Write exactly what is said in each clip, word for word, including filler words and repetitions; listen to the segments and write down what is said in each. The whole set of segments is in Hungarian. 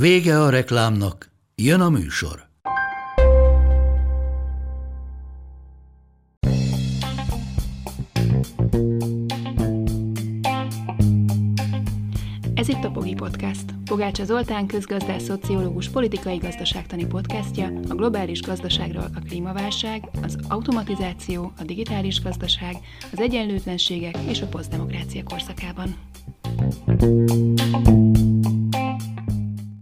Vége a reklámnak, jön a műsor. Ez itt a Pogi Podcast, Pogácsa Zoltán közgazdász, szociológus, politikai gazdaságtani podcastja a globális gazdaságról, a klímaválság, az automatizáció, a digitális gazdaság, az egyenlőtlenségek és a posztdemokrácia korszakában.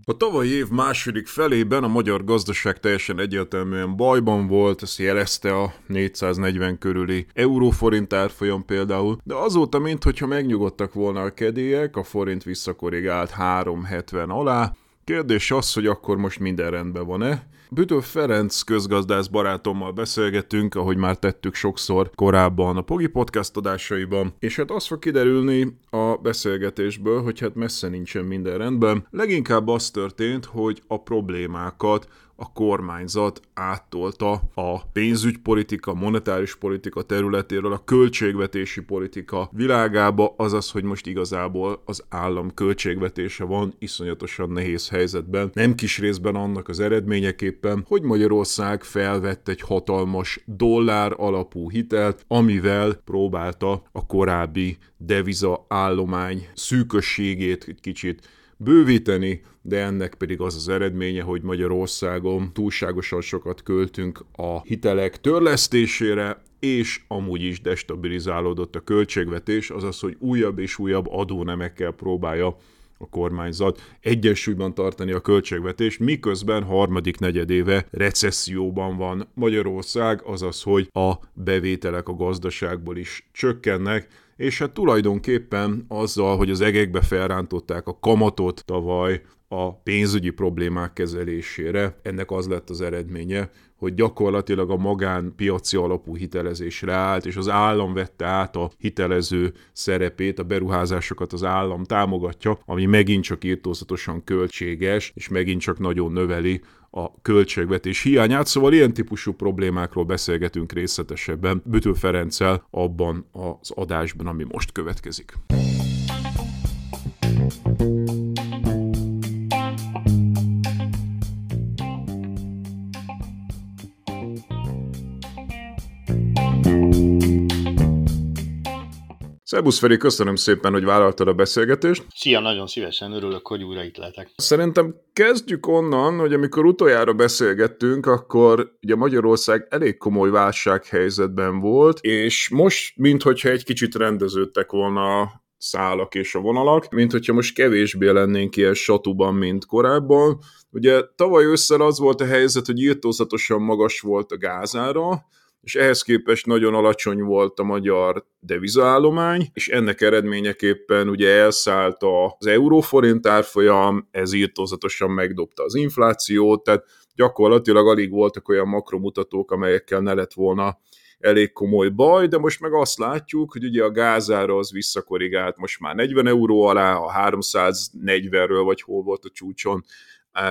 A tavalyi év második felében a magyar gazdaság teljesen egyértelműen bajban volt, ezt jelezte a négyszáznegyven körüli euróforint árfolyam például, de azóta, minthogyha megnyugodtak volna a kedélyek, a forint visszakorrigált három hetven alá. Kérdés az, hogy akkor most minden rendben van-e? Büttl Ferenc közgazdász barátommal beszélgetünk, ahogy már tettük sokszor korábban a Pogi Podcast adásaiban, és hát az fog kiderülni a beszélgetésből, hogy hát messze nincsen minden rendben. Leginkább az történt, hogy a problémákat a kormányzat áttolta a pénzügypolitika, monetáris politika területéről a költségvetési politika világába, azaz, hogy most igazából az állam költségvetése van iszonyatosan nehéz helyzetben, nem kis részben annak az eredményeképpen, hogy Magyarország felvett egy hatalmas dollár alapú hitelt, amivel próbálta a korábbi deviza állomány szűkösségét egy kicsit bővíteni, de ennek pedig az az eredménye, hogy Magyarországon túlságosan sokat költünk a hitelek törlesztésére, és amúgy is destabilizálódott a költségvetés, azaz, hogy újabb és újabb adónemekkel próbálja a kormányzat egyensúlyban tartani a költségvetést, miközben harmadik negyedéve recesszióban van Magyarország, azaz, hogy a bevételek a gazdaságból is csökkennek, és hát tulajdonképpen azzal, hogy az egekbe felrántották a kamatot tavaly a pénzügyi problémák kezelésére, ennek az lett az eredménye, hogy gyakorlatilag a magánpiaci alapú hitelezésre állt, és az állam vette át a hitelező szerepét, a beruházásokat az állam támogatja, ami megint csak irtózatosan költséges, és megint csak nagyon növeli a költségvetés hiányát, szóval ilyen típusú problémákról beszélgetünk részletesebben Büttl Ferenccel abban az adásban, ami most következik. Szerbusz Feri, köszönöm szépen, hogy vállaltad a beszélgetést. Szia, nagyon szívesen, örülök, hogy újra itt lehetek. Szerintem kezdjük onnan, hogy amikor utoljára beszélgettünk, akkor ugye Magyarország elég komoly válsághelyzetben volt, és most minthogyha egy kicsit rendeződtek volna a szálak és a vonalak, minthogyha most kevésbé lennénk ilyen satúban, mint korábban. Ugye tavaly ősszel az volt a helyzet, hogy irtózatosan magas volt a gázára, és ehhez képest nagyon alacsony volt a magyar devizaállomány, és ennek eredményeképpen ugye elszállt az euróforint árfolyam, ez irtózatosan megdobta az inflációt, tehát gyakorlatilag alig voltak olyan makromutatók, amelyekkel ne lett volna elég komoly baj, de most meg azt látjuk, hogy ugye a gázára az visszakorrigált most már negyven euró alá, a háromszáznegyvenről vagy hol volt a csúcson,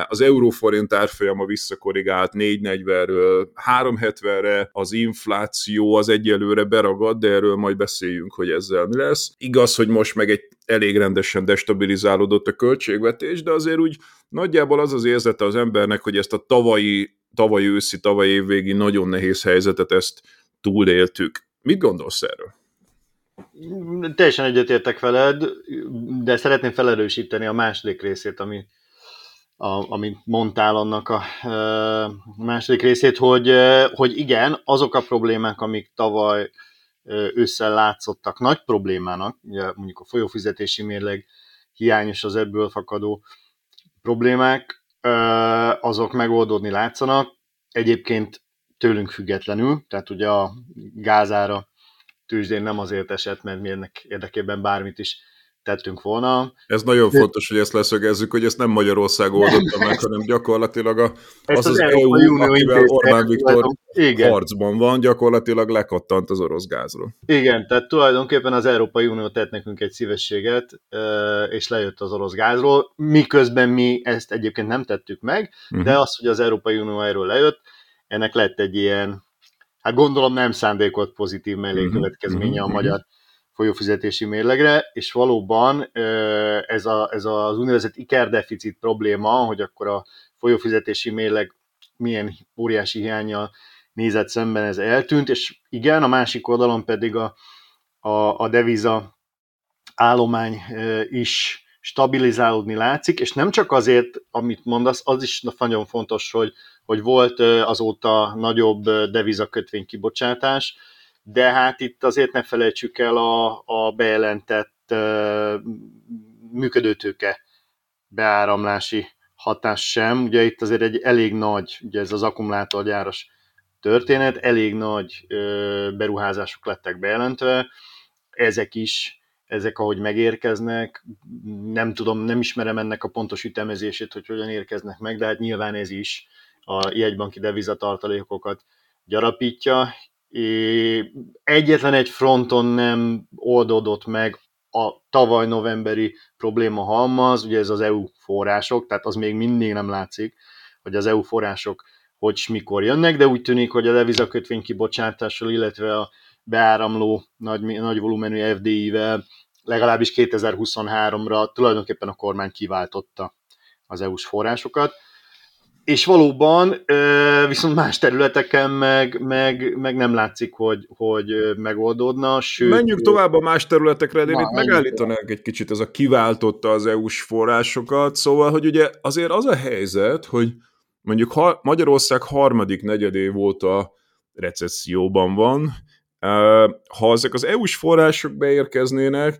az euróforint árfolyama visszakorrigált négy negyvenről három hetvenre, az infláció az egyelőre beragad, de erről majd beszéljünk, hogy ezzel mi lesz. Igaz, hogy most meg egy elég rendesen destabilizálódott a költségvetés, de azért úgy nagyjából az az érzete az embernek, hogy ezt a tavalyi, tavalyi őszi, tavalyi évvégi nagyon nehéz helyzetet, ezt túléltük. Mit gondolsz erről? Teljesen egyetértek veled, de szeretném felerősíteni a második részét, ami A, amit mondtál, annak a, a második részét, hogy, hogy igen, azok a problémák, amik tavaly ősszel látszottak nagy problémának, ugye mondjuk a folyófizetési mérleg hiányos, az ebből fakadó problémák, azok megoldódni látszanak, egyébként tőlünk függetlenül, tehát ugye a gázára tőzsdén nem azért esett, mert mi ennek érdekében bármit is tettünk volna. Ez nagyon de... fontos, hogy ezt leszögezzük, hogy ezt nem Magyarország oldotta meg, hanem gyakorlatilag a, az az é u, akivel Orbán Viktor harcban van, gyakorlatilag lekattant az orosz gázról. Igen, tehát tulajdonképpen az Európai Unió tett nekünk egy szívességet, és lejött az orosz gázról, miközben mi ezt egyébként nem tettük meg, uh-huh. de az, hogy az Európai Unió erről lejött, ennek lett egy ilyen, hát gondolom nem szándékolt pozitív mellékkövetkezménye a magyar folyófizetési mérlegre, és valóban ez, a, ez az úgynevezett ikerdeficit probléma, hogy akkor a folyófizetési mérleg milyen óriási hiánnyal nézett szemben, ez eltűnt, és igen, a másik oldalon pedig a, a, a deviza állomány is stabilizálódni látszik, és nem csak azért, amit mondasz, az is nagyon fontos, hogy, hogy volt azóta nagyobb devizakötvény kibocsátás, de hát itt azért ne felejtsük el a, a bejelentett uh, működőtőke beáramlási hatás sem. Ugye itt azért egy elég nagy, ugye ez az akkumulátorgyáros történet, elég nagy uh, beruházások lettek bejelentve, ezek is, ezek ahogy megérkeznek, nem tudom, nem ismerem ennek a pontos ütemezését, hogy hogyan érkeznek meg, de hát nyilván ez is a jegybanki devizatartalékokat gyarapítja. É, egyetlen egy fronton nem oldódott meg a tavaly novemberi probléma halmaz, ugye ez az é u források, tehát az még mindig nem látszik, hogy az é u források hogy s mikor jönnek, de úgy tűnik, hogy a devizakötvény kibocsátással, illetve a beáramló nagy, nagy volumenű ef dé í-vel legalábbis kétezer-huszonháromra tulajdonképpen a kormány kiváltotta az é u-s forrásokat. És valóban, viszont más területeken meg, meg, meg nem látszik, hogy, hogy megoldódna. Sőt, menjünk tovább a más területekre, de itt megállítanánk egy kicsit, ez a kiváltotta az é u-s forrásokat, szóval, hogy ugye azért az a helyzet, hogy mondjuk ha Magyarország harmadik negyedév óta recesszióban van, ha ezek az é u-s források beérkeznének,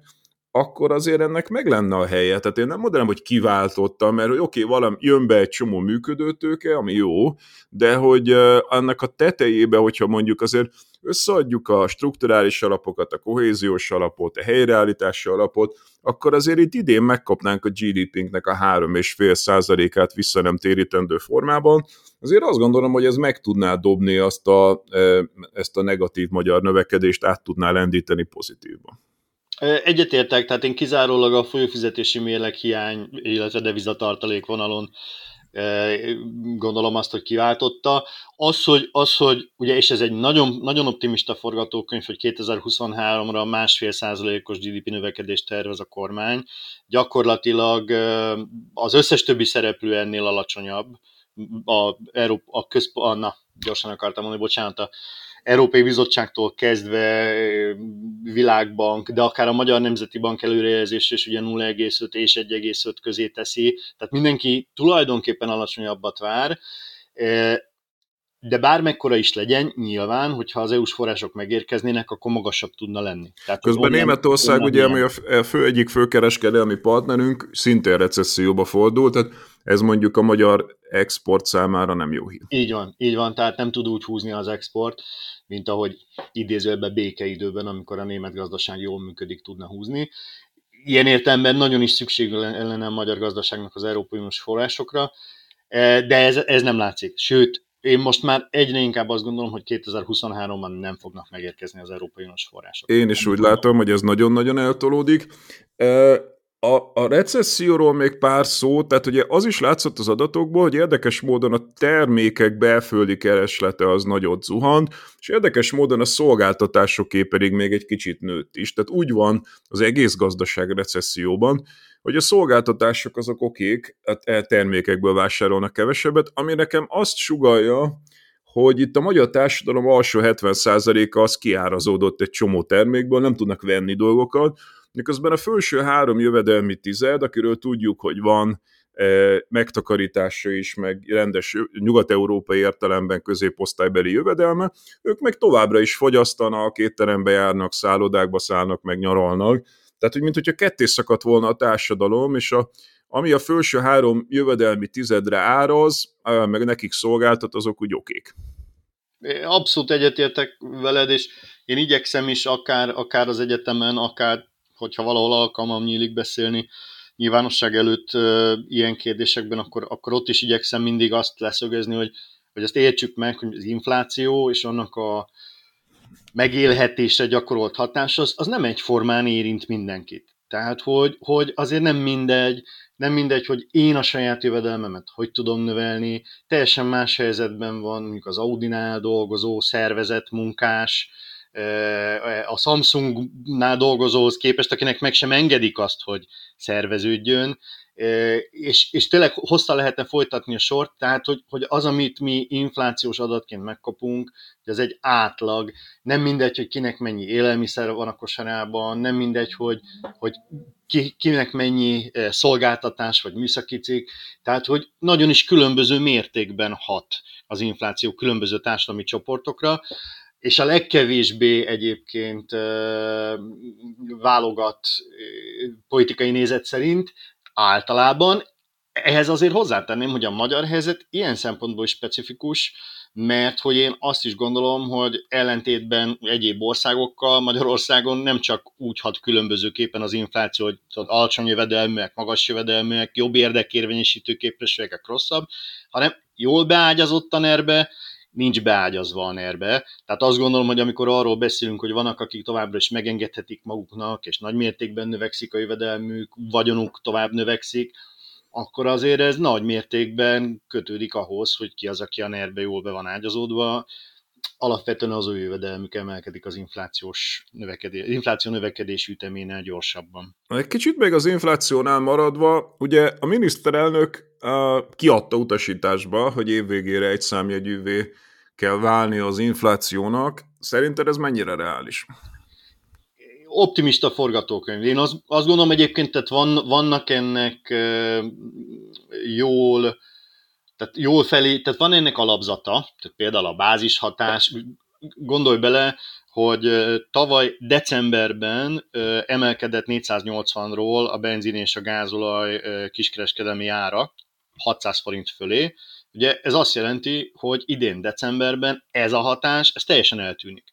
akkor azért ennek meg lenne a helye. Tehát én nem mondanám, hogy kiváltottam, mert hogy oké, okay, valami jön be egy csomó működőtőke, ami jó, de hogy annak a tetejébe, hogyha mondjuk azért összeadjuk a strukturális alapokat, a kohéziós alapot, a helyreállítási alapot, akkor azért itt idén megkapnánk a gé dé pé-nek a három egész öt százalékát vissza nem térítendő formában. Azért azt gondolom, hogy ez meg tudná dobni azt a, ezt a negatív magyar növekedést, át tudná lendíteni pozitívban. Egyetértek, tehát én kizárólag a folyófizetési mérleg hiány, illetve devizatartalék vonalon gondolom azt, hogy kiváltotta. Az, hogy, az, hogy ugye, és ez egy nagyon, nagyon optimista forgatókönyv, hogy kétezer-huszonháromra másfél százalékos gé dé pé növekedést tervez a kormány, gyakorlatilag az összes többi szereplő ennél alacsonyabb. A, Európa, a központ, na, gyorsan akartam mondani, bocsánat, a Európai Bizottságtól kezdve Világbank, de akár a Magyar Nemzeti Bank előrejelzés is ugye nulla egész öt és egy egész öt közé teszi, tehát mindenki tulajdonképpen alacsonyabbat vár, de bármekkora is legyen, nyilván, hogyha az é u-s források megérkeznének, akkor magasabb tudna lenni. Tehát közben Németország, nem ugye, nem ami a fő, egyik főkereskedelmi partnerünk, szintén recesszióba fordult, tehát ez mondjuk a magyar export számára nem jó hír. Így van, így van, tehát nem tud úgy húzni az export, mint ahogy idézőjelben békeidőben, amikor a német gazdaság jól működik, tudna húzni. Ilyen értelemben nagyon is szükség lenne a magyar gazdaságnak az európai uniós forrásokra, de ez, ez nem látszik. Sőt, én most már egyre inkább azt gondolom, hogy kétezer-huszonháromban nem fognak megérkezni az európai uniós források. Én is nem úgy tudom. Látom, hogy ez nagyon-nagyon eltolódik. A, a recesszióról még pár szó, tehát ugye az is látszott az adatokból, hogy érdekes módon a termékek belföldi kereslete az nagyot zuhant, és érdekes módon a szolgáltatásoké pedig még egy kicsit nőtt is. Tehát úgy van az egész gazdaság recesszióban, hogy a szolgáltatások azok okék, a termékekből vásárolnak kevesebbet, ami nekem azt sugallja, hogy itt a magyar társadalom alsó hetven százaléka az kiárazódott egy csomó termékből, nem tudnak venni dolgokat, miközben a felső három jövedelmi tized, akiről tudjuk, hogy van e, megtakarítása is, meg rendes nyugat-európai értelemben középosztálybeli jövedelme, ők meg továbbra is fogyasztanak, étterembe járnak, szállodákba szállnak, meg nyaralnak. Tehát, hogy mintha ketté szakadt volna a társadalom, és a, ami a felső három jövedelmi tizedre áraz, meg nekik szolgáltat, azok úgy okék. Abszolút egyetértek veled, és én igyekszem is akár, akár az egyetemen, akár hogyha valahol alkalmam nyílik beszélni nyilvánosság előtt e, ilyen kérdésekben, akkor, akkor ott is igyekszem mindig azt leszögezni, hogy, hogy ezt értsük meg, hogy az infláció és annak a megélhetésre gyakorolt hatás az, az nem egyformán érint mindenkit. Tehát, hogy, hogy azért nem mindegy, nem mindegy, hogy én a saját jövedelmemet hogy tudom növelni, teljesen más helyzetben van, mondjuk az Audinál dolgozó szervezett munkás, a Samsungnál dolgozóhoz képest, akinek meg sem engedik azt, hogy szerveződjön, és, és tényleg hosszan lehetne folytatni a sort, tehát, hogy, hogy az, amit mi inflációs adatként megkapunk, az egy átlag, nem mindegy, hogy kinek mennyi élelmiszer van a kosarában, nem mindegy, hogy, hogy ki, kinek mennyi szolgáltatás vagy műszaki cikk, tehát, hogy nagyon is különböző mértékben hat az infláció különböző társadalmi csoportokra, és a legkevésbé egyébként válogat politikai nézet szerint általában. Ehhez azért hozzátenném, hogy a magyar helyzet ilyen szempontból is specifikus, mert hogy én azt is gondolom, hogy ellentétben egyéb országokkal Magyarországon nem csak úgy hat különbözőképpen az infláció, hogy alacsony jövedelműek, magas jövedelműek, jobb érdekérvényesítő képességek, rosszabb, hanem jól beágyazottan erbe, nincs beágyazva a nerbe. Tehát azt gondolom, hogy amikor arról beszélünk, hogy vannak, akik továbbra is megengedhetik maguknak, és nagy mértékben növekszik a jövedelmük, vagyonuk tovább növekszik, akkor azért ez nagy mértékben kötődik ahhoz, hogy ki az, aki a nerbe jól be van ágyazódva. Alapvetően az ő jövedelmük emelkedik az inflációs növekedés, infláció növekedés üteménél gyorsabban. Egy kicsit még az inflációnál maradva, ugye a miniszterelnök kiadta utasításba, hogy évvégére egy számjegyűvé kell válni az inflációnak. Szerinted ez mennyire reális? Optimista forgatókönyv. Én azt, azt gondolom egyébként, tehát van, vannak ennek jól, tehát jól felé, tehát van ennek alapzata, tehát például a bázishatás. Gondolj bele, hogy tavaly decemberben emelkedett négyszáznyolcvanról a benzin és a gázolaj kiskereskedelmi ára hatszáz forint fölé. Ugye ez azt jelenti, hogy idén decemberben ez a hatás, ez teljesen eltűnik.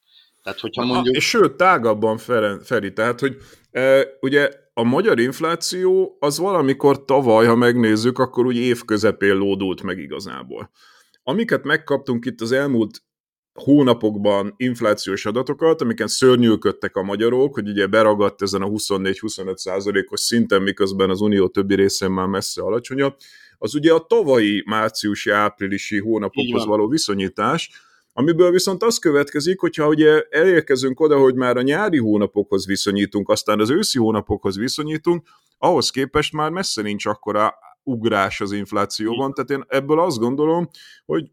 Tehát, hogyha mondjuk... Ha, sőt, tágabban, Feri, tehát, hogy e, ugye a magyar infláció az valamikor tavaly, ha megnézzük, akkor úgy évközepén lódult meg igazából. Amiket megkaptunk itt az elmúlt hónapokban inflációs adatokat, amiken szörnyűködtek a magyarok, hogy ugye beragadt ezen a huszonnégy-huszonöt százalékos szinten, miközben az unió többi részén már messze alacsonyabb, az ugye a tavalyi márciusi-áprilisi hónapokhoz való viszonyítás, amiből viszont az következik, hogyha ugye elérkezünk oda, hogy már a nyári hónapokhoz viszonyítunk, aztán az őszi hónapokhoz viszonyítunk, ahhoz képest már messze nincs akkora ugrás az inflációban, tehát én ebből azt gondolom, hogy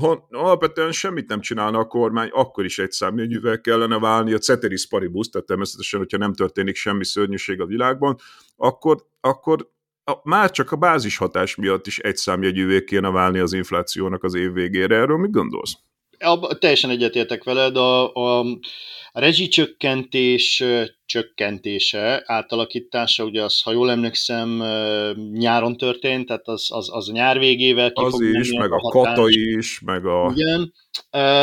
ha alapvetően semmit nem csinálna a kormány, akkor is egy számjegyűvel kellene válni a ceteris paribus, tehát természetesen, hogyha nem történik semmi szörnyűség a világban, akkor, akkor a, már csak a bázishatás miatt is egy számjegyűvé kéne válni az inflációnak az év végére. Erről mit gondolsz? Abba, teljesen egyetértek veled, a, a, a rezsicsökkentés csökkentése, átalakítása, ugye az, ha jól emlékszem, nyáron történt, tehát az, az, az a nyár végével. Az is, meg a kata is, meg a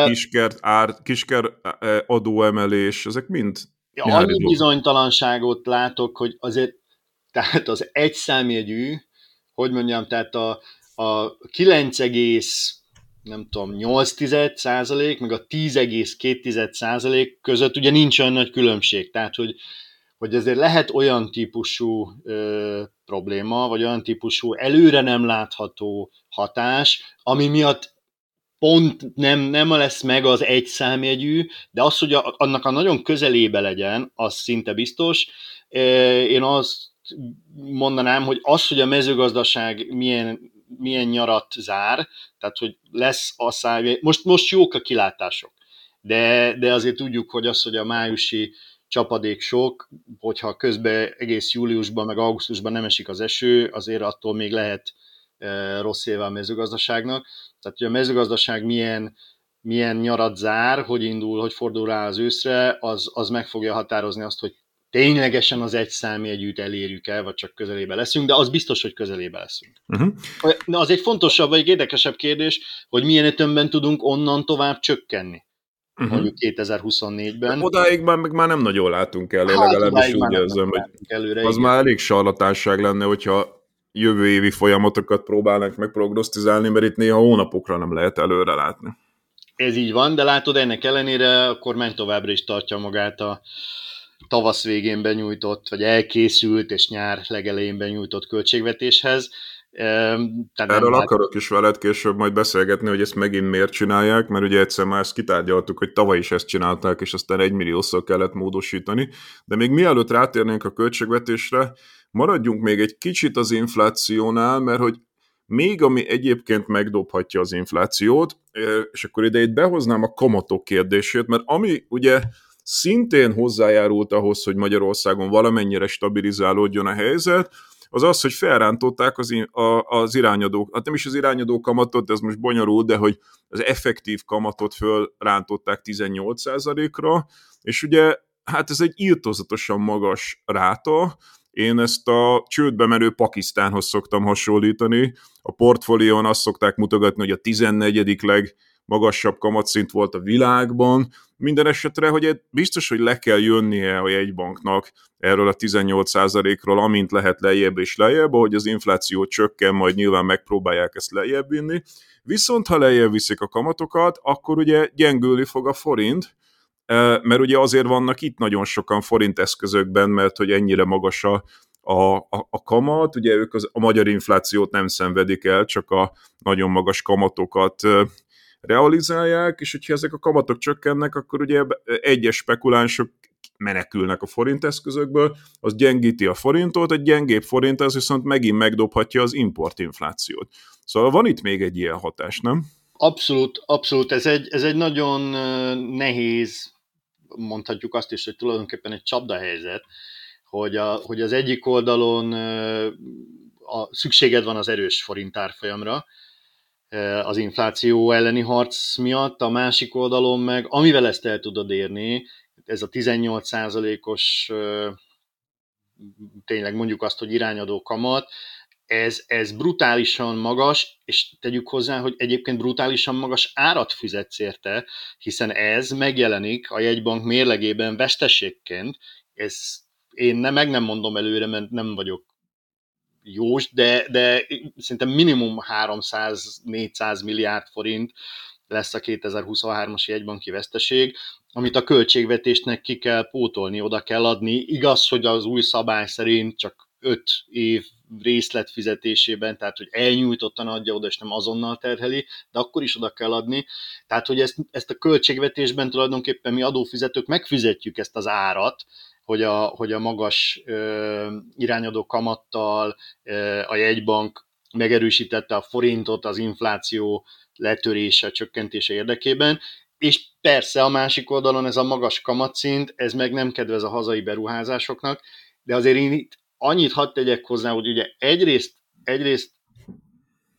kiskert ár, kiskert adóemelés, ezek mind. Ja, annyi bizonytalanságot látok, hogy azért, tehát az egy számjegyű, hogy mondjam, tehát a, a kilenc egész nem tudom, nyolc százalék, meg a tíz egész két százalék között ugye nincs olyan nagy különbség. Tehát, hogy, hogy ezért lehet olyan típusú ö, probléma, vagy olyan típusú előre nem látható hatás, ami miatt pont nem, nem lesz meg az egy számjegyű, de az, hogy a, annak a nagyon közelébe legyen, az szinte biztos. Én azt mondanám, hogy az, hogy a mezőgazdaság milyen milyen nyarat zár, tehát hogy lesz a számjegy... Most, most jók a kilátások, de, de azért tudjuk, hogy az, hogy a májusi csapadék sok, hogyha közben egész júliusban, meg augusztusban nem esik az eső, azért attól még lehet e, rossz éve a mezőgazdaságnak. Tehát, hogy a mezőgazdaság milyen, milyen nyarat zár, hogy indul, hogy fordul rá az őszre, az, az meg fogja határozni azt, hogy ténylegesen az egy számjegyűt elérjük el, vagy csak közelébe leszünk, de az biztos, hogy közelébe leszünk. Uh-huh. Na, az egy fontosabb, vagy érdekesebb kérdés, hogy milyen ütemben tudunk onnan tovább csökkenni. uh-huh. mondjuk kétezer-huszonnégyben. Odáig már, már nem nagyon látunk el, hát, legalábbis úgy érzem, hogy előre, az igen. Már elég sarlatánság lenne, hogyha jövő évi folyamatokat próbálnánk megprognosztizálni, mert itt néha hónapokra nem lehet előre látni. Ez így van, de látod, ennek ellenére a kormány továbbra is tartja magát a tavasz végén benyújtott, vagy elkészült, és nyár legelején benyújtott költségvetéshez. Tehát erről lát... akarok is veled később majd beszélgetni, hogy ezt megint miért csinálják, mert ugye egyszer már ezt kitárgyaltuk, hogy tavaly is ezt csinálták, és aztán egymilliószor kellett módosítani. De még mielőtt rátérnénk a költségvetésre, maradjunk még egy kicsit az inflációnál, mert hogy még ami egyébként megdobhatja az inflációt, és akkor ide itt behoznám a kamatok kérdését, mert ami ugye szintén hozzájárult ahhoz, hogy Magyarországon valamennyire stabilizálódjon a helyzet, az az, hogy felrántották az, in, a, az irányadó, hát nem is az irányadó kamatot, ez most bonyolult, de hogy az effektív kamatot felrántották tizennyolc százalékra, és ugye hát ez egy irtózatosan magas ráta. Én ezt a csődbe menő Pakisztánhoz szoktam hasonlítani. A portfólión azt szokták mutogatni, hogy a tizennegyedik legmagasabb kamatszint volt a világban. Minden esetre, hogy biztos, hogy le kell jönnie a jegybanknak erről a tizennyolc százalékról, amint lehet lejjebb és lejjebb, ahogy az infláció csökken, majd nyilván megpróbálják ezt lejjebb vinni. Viszont ha lejjebb viszik a kamatokat, akkor ugye gyengülni fog a forint, mert ugye azért vannak itt nagyon sokan forint eszközökben, mert hogy ennyire magas a, a, a kamat, ugye ők az, a magyar inflációt nem szenvedik el, csak a nagyon magas kamatokat realizálják, és hogyha ezek a kamatok csökkennek, akkor ugye egyes spekulánsok menekülnek a forint eszközökből, az gyengíti a forintot, egy gyengébb forint az viszont megint megdobhatja az importinflációt. Szóval van itt még egy ilyen hatás, nem? Abszolút, abszolút. Ez egy, ez egy nagyon nehéz, mondhatjuk azt is, hogy tulajdonképpen egy csapdahelyzet, hogy, a, hogy az egyik oldalon a, szükséged van az erős forint árfolyamra az infláció elleni harc miatt, a másik oldalon meg, amivel ezt el tudod érni, ez a tizennyolc százalékos tényleg mondjuk azt, hogy irányadó kamat, Ez, ez brutálisan magas, és tegyük hozzá, hogy egyébként brutálisan magas árat fizetsz érte, hiszen ez megjelenik a jegybank mérlegében veszteségként. Ez én nem, meg nem mondom előre, mert nem vagyok jós, de, de szerintem minimum háromszáz-négyszáz milliárd forint lesz a kétezer-huszonhármas jegybanki veszteség, amit a költségvetésnek ki kell pótolni, oda kell adni. Igaz, hogy az új szabály szerint csak öt év részletfizetésében, tehát hogy elnyújtottan adja oda, és nem azonnal terheli, de akkor is oda kell adni. Tehát, hogy ezt, ezt a költségvetésben tulajdonképpen mi adófizetők megfizetjük ezt az árat, hogy a, hogy a magas ö, irányadó kamattal ö, a jegybank megerősítette a forintot az infláció letörése, csökkentése érdekében, és persze a másik oldalon ez a magas kamatszint, ez meg nem kedvez a hazai beruházásoknak, de azért én itt annyit hadd tegyek hozzá, hogy ugye egyrészt, egyrészt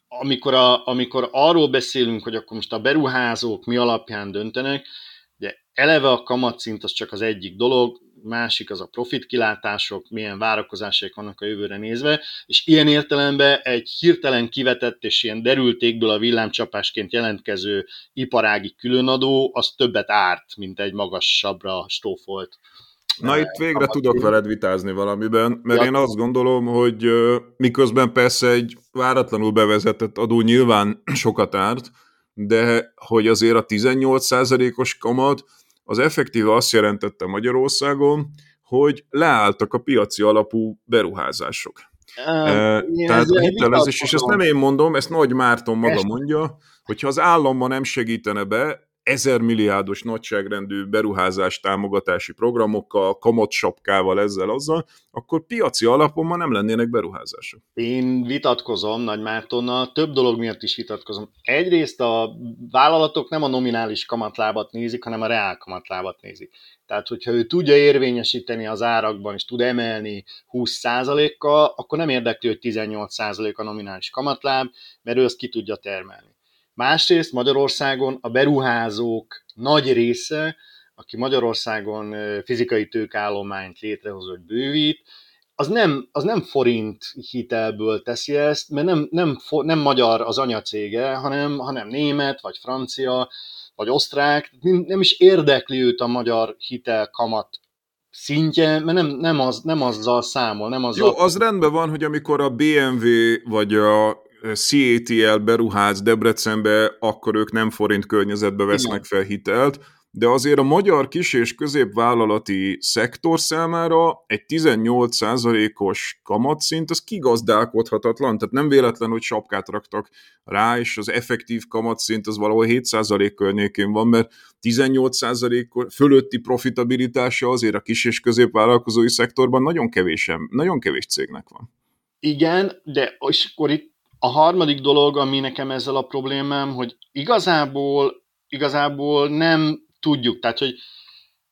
amikor, a, amikor arról beszélünk, hogy akkor most a beruházók mi alapján döntenek, ugye eleve a kamatszint az csak az egyik dolog, másik az a profitkilátások, milyen várakozásaik vannak a jövőre nézve, és ilyen értelemben egy hirtelen kivetett és ilyen derültékből a villámcsapásként jelentkező iparági különadó, az többet árt, mint egy magasabbra stófolt. Na itt végre tudok veled vitázni valamiben, mert én azt gondolom, hogy miközben persze egy váratlanul bevezetett adó nyilván sokat árt, de hogy azért a tizennyolc százalékos kamat az effektíve azt jelentette Magyarországon, hogy leálltak a piaci alapú beruházások. Én Tehát ez hitelezés, és ezt nem én mondom, ezt Nagy Márton maga mondja, hogyha az államban nem segítene be, ezer milliárdos nagyságrendű beruházás támogatási programokkal, kamatsapkával, ezzel, azzal, akkor piaci alapon ma nem lennének beruházások. Én vitatkozom Nagy Mártonnal, több dolog miatt is vitatkozom. Egyrészt a vállalatok nem a nominális kamatlábat nézik, hanem a reál kamatlábat nézik. Tehát, hogyha ő tudja érvényesíteni az árakban, és tud emelni húsz százalékkal, akkor nem érdekli, hogy tizennyolc százalék a nominális kamatláb, mert ő azt ki tudja termelni. Másrészt Magyarországon a beruházók nagy része, aki Magyarországon fizikai tőkeállományt létrehoz, hogy bővít, az nem, az nem forint hitelből teszi ezt, mert nem, nem, nem magyar az anyacége, hanem, hanem német vagy francia, vagy osztrák, nem is érdekli őt a magyar hitel kamat szintje, mert nem, nem, az, nem azzal számol. Nem azzal... Jó, az rendben van, hogy amikor a bé em vé vagy a cé á té el beruház Debrecenbe, akkor ők nem forint környezetbe vesznek fel hitelt, de azért a magyar kis- és középvállalati szektor számára egy tizennyolc százalékos kamatszint, az kigazdálkodhatatlan, tehát nem véletlen, hogy sapkát raktak rá, és az effektív kamatszint az valahol hét százalék környékén van, mert tizennyolc százalék fölötti profitabilitása azért a kis- és középvállalkozói szektorban nagyon kevés, nagyon kevés cégnek van. Igen, de és akkor itt a harmadik dolog, ami nekem ezzel a problémám, hogy igazából, igazából nem tudjuk, tehát hogy,